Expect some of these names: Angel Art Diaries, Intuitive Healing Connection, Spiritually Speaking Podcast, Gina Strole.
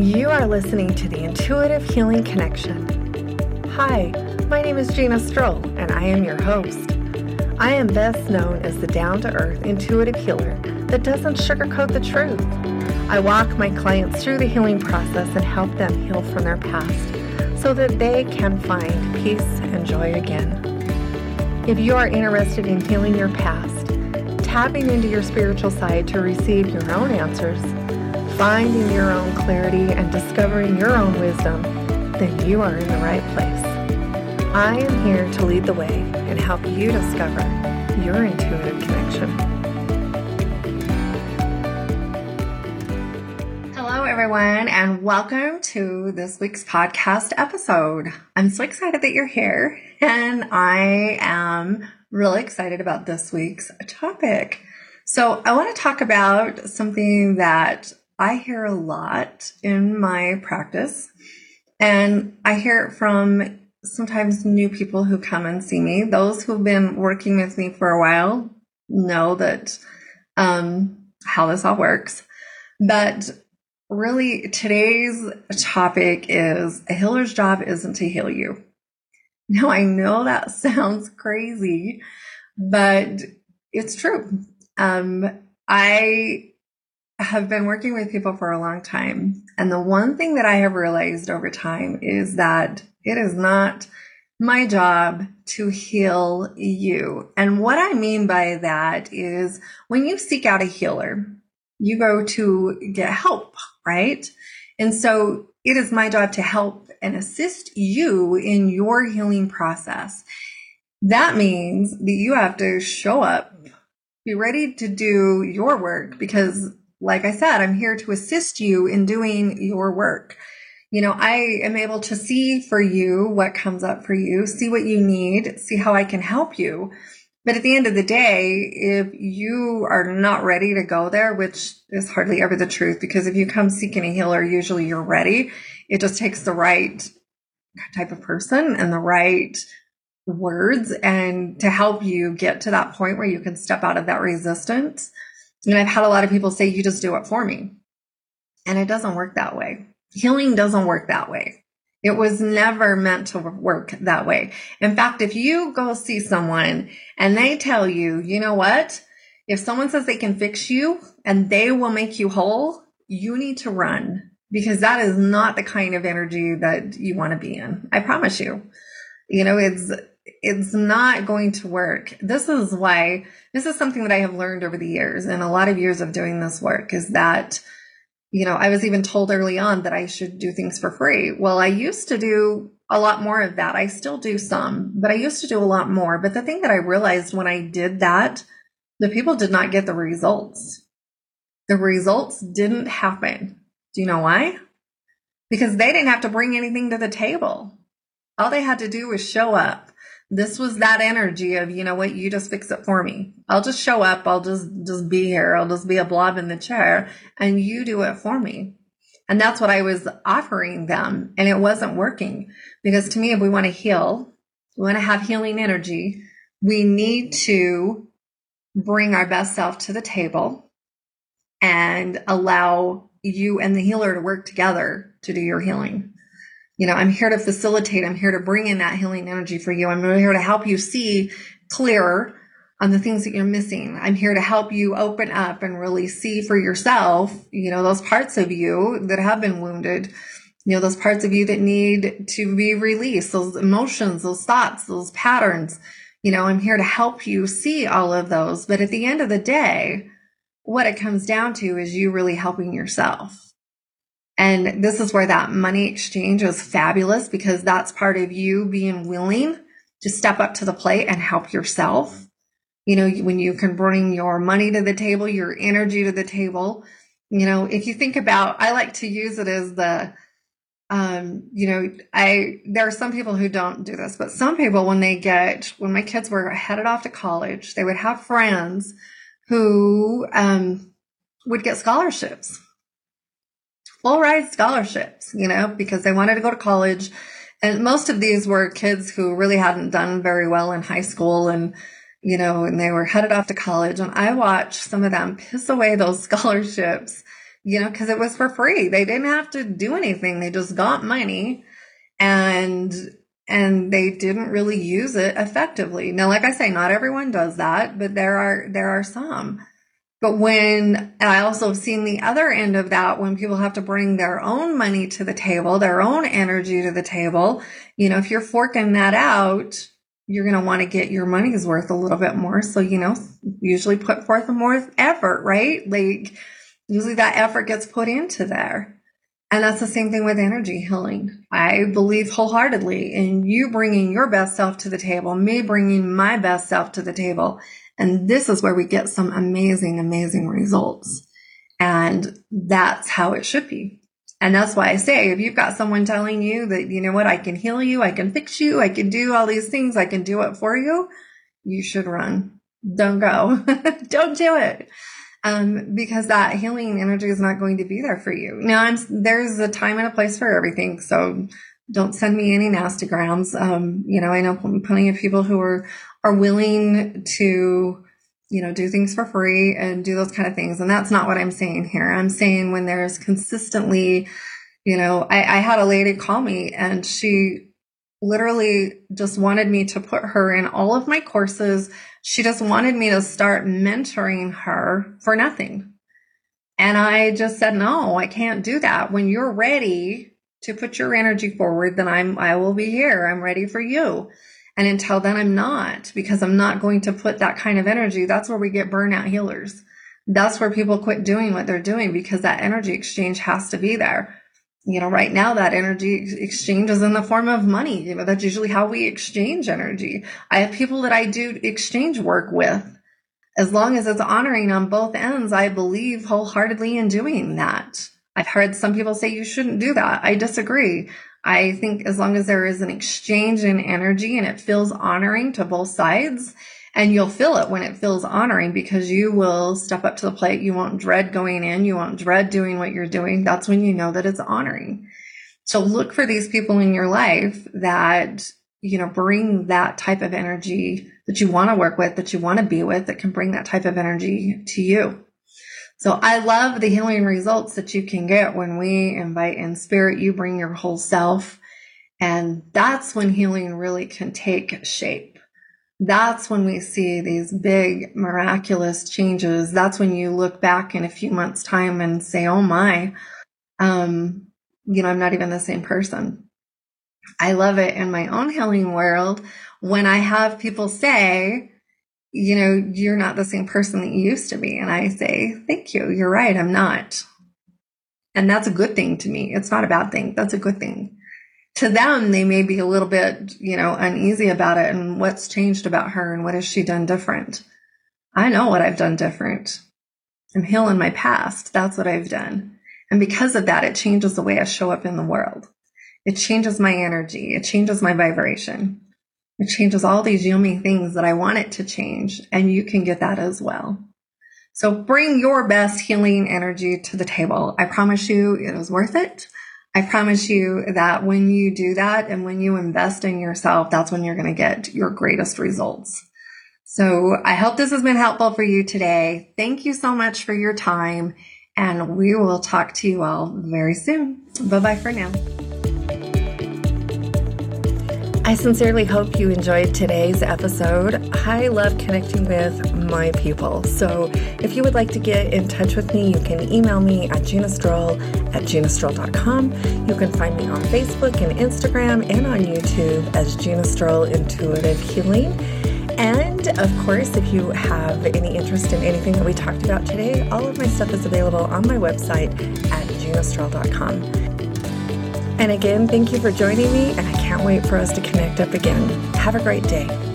You are listening to the Intuitive Healing Connection. Hi, my name is Gina Strole, and I am your host. I am best known as the down-to-earth intuitive healer that doesn't sugarcoat the truth. I walk my clients through the healing process and help them heal from their past so that they can find peace and joy again. If you are interested in healing your past, tapping into your spiritual side to receive your own answers, finding your own clarity, and discovering your own wisdom, then you are in the right place. I am here to lead the way and help you discover your intuitive connection. Hello, everyone, and welcome to this week's podcast episode. I'm so excited that you're here, and I am really excited about this week's topic. So I want to talk about something that I hear a lot in my practice, and I hear it from sometimes new people who come and see me. Those who've been working with me for a while know that how this all works. But really, today's topic is a healer's job isn't to heal you. Now, I know that sounds crazy, but it's true. I have been working with people for a long time, and the one thing that I have realized over time is that it is not my job to heal you. And what I mean by that is when you seek out a healer, you go to get help, right? And so it is my job to help and assist you in your healing process. That means that you have to show up, be ready to do your work, because like I said, I'm here to assist you in doing your work. You know, I am able to see for you what comes up for you, see what you need, see how I can help you. But at the end of the day, if you are not ready to go there, which is hardly ever the truth, because if you come seeking a healer, usually you're ready. It just takes the right type of person and the right words and to help you get to that point where you can step out of that resistance. And I've had a lot of people say, you just do it for me. And it doesn't work that way. Healing doesn't work that way. It was never meant to work that way. In fact, if you go see someone and they tell you, you know what, if someone says they can fix you and they will make you whole, you need to run, because that is not the kind of energy that you want to be in. I promise you, you know, it's not going to work. This is why, this is something that I have learned over the years and a lot of years of doing this work, is that, you know, I was even told early on that I should do things for free. Well, I used to do a lot more of that. I still do some, but I used to do a lot more. But the thing that I realized when I did that, the people did not get the results. The results didn't happen. Do you know why? Because they didn't have to bring anything to the table. All they had to do was show up. This was that energy of, you know what, you just fix it for me. I'll just show up. I'll just be here. I'll just be a blob in the chair and you do it for me. And that's what I was offering them. And it wasn't working, because to me, if we want to heal, we want to have healing energy, we need to bring our best self to the table and allow you and the healer to work together to do your healing. You know, I'm here to facilitate. I'm here to bring in that healing energy for you. I'm really here to help you see clearer on the things that you're missing. I'm here to help you open up and really see for yourself, you know, those parts of you that have been wounded, you know, those parts of you that need to be released, those emotions, those thoughts, those patterns. You know, I'm here to help you see all of those. But at the end of the day, what it comes down to is you really helping yourself. And this is where that money exchange is fabulous, because that's part of you being willing to step up to the plate and help yourself. You know, when you can bring your money to the table, your energy to the table, you know, if you think about, I like to use it as the, you know, there are some people who don't do this, but some people when my kids were headed off to college, they would have friends who would get scholarships. Full ride scholarships, you know, because they wanted to go to college. And most of these were kids who really hadn't done very well in high school, and, you know, and they were headed off to college. And I watched some of them piss away those scholarships you know, because it was for free. They didn't have to do anything. They just got money, and they didn't really use it effectively. Now, like I say, not everyone does that, but there are some. But and I also have seen the other end of that, when people have to bring their own money to the table, their own energy to the table, you know, if you're forking that out, you're going to want to get your money's worth a little bit more. So, you know, usually put forth more effort, right? Like usually that effort gets put into there. And that's the same thing with energy healing. I believe wholeheartedly in you bringing your best self to the table, me bringing my best self to the table. And this is where we get some amazing, amazing results. And that's how it should be. And that's why I say, if you've got someone telling you that, you know what, I can heal you, I can fix you, I can do all these things, I can do it for you, you should run. Don't go. Don't do it. Because that healing energy is not going to be there for you. Now, there's a time and a place for everything. So don't send me any nastygrams. You know, I know plenty of people who are willing to, you know, do things for free and do those kind of things. And that's not what I'm saying here. I'm saying when there's consistently, you know, I had a lady call me and she literally just wanted me to put her in all of my courses. She just wanted me to start mentoring her for nothing. And I just said, no, I can't do that. When you're ready to put your energy forward, then I will be here. I'm ready for you. And until then, I'm not, because I'm not going to put that kind of energy. That's where we get burnout healers. That's where people quit doing what they're doing, because that energy exchange has to be there. You know, right now that energy exchange is in the form of money. You know, that's usually how we exchange energy. I have people that I do exchange work with. As long as it's honoring on both ends, I believe wholeheartedly in doing that. I've heard some people say you shouldn't do that. I disagree. I think as long as there is an exchange in energy and it feels honoring to both sides, and you'll feel it when it feels honoring, because you will step up to the plate. You won't dread going in. You won't dread doing what you're doing. That's when you know that it's honoring. So look for these people in your life that, you know, bring that type of energy that you want to work with, that you want to be with, that can bring that type of energy to you. So I love the healing results that you can get when we invite in spirit. You bring your whole self, and that's when healing really can take shape. That's when we see these big miraculous changes. That's when you look back in a few months' time and say, oh my, you know, I'm not even the same person. I love it in my own healing world when I have people say, you know, you're not the same person that you used to be. And I say, thank you. You're right. I'm not. And that's a good thing to me. It's not a bad thing. That's a good thing. To them, they may be a little bit, you know, uneasy about it and what's changed about her and what has she done different. I know what I've done different. I'm healing my past. That's what I've done. And because of that, it changes the way I show up in the world. It changes my energy. It changes my vibration. It changes all these yummy things that I want it to change, and you can get that as well. So bring your best healing energy to the table. I promise you it is worth it. I promise you that when you do that and when you invest in yourself, that's when you're going to get your greatest results. So I hope this has been helpful for you today. Thank you so much for your time, and we will talk to you all very soon. Bye-bye for now. I sincerely hope you enjoyed today's episode. I love connecting with my people. So if you would like to get in touch with me, you can email me at ginastrole@ginastrole.com. You can find me on Facebook and Instagram and on YouTube as Gina Strole Intuitive Healing. And of course, if you have any interest in anything that we talked about today, all of my stuff is available on my website at ginastrole.com. And again, thank you for joining me, and I can't wait for us to connect up again. Have a great day.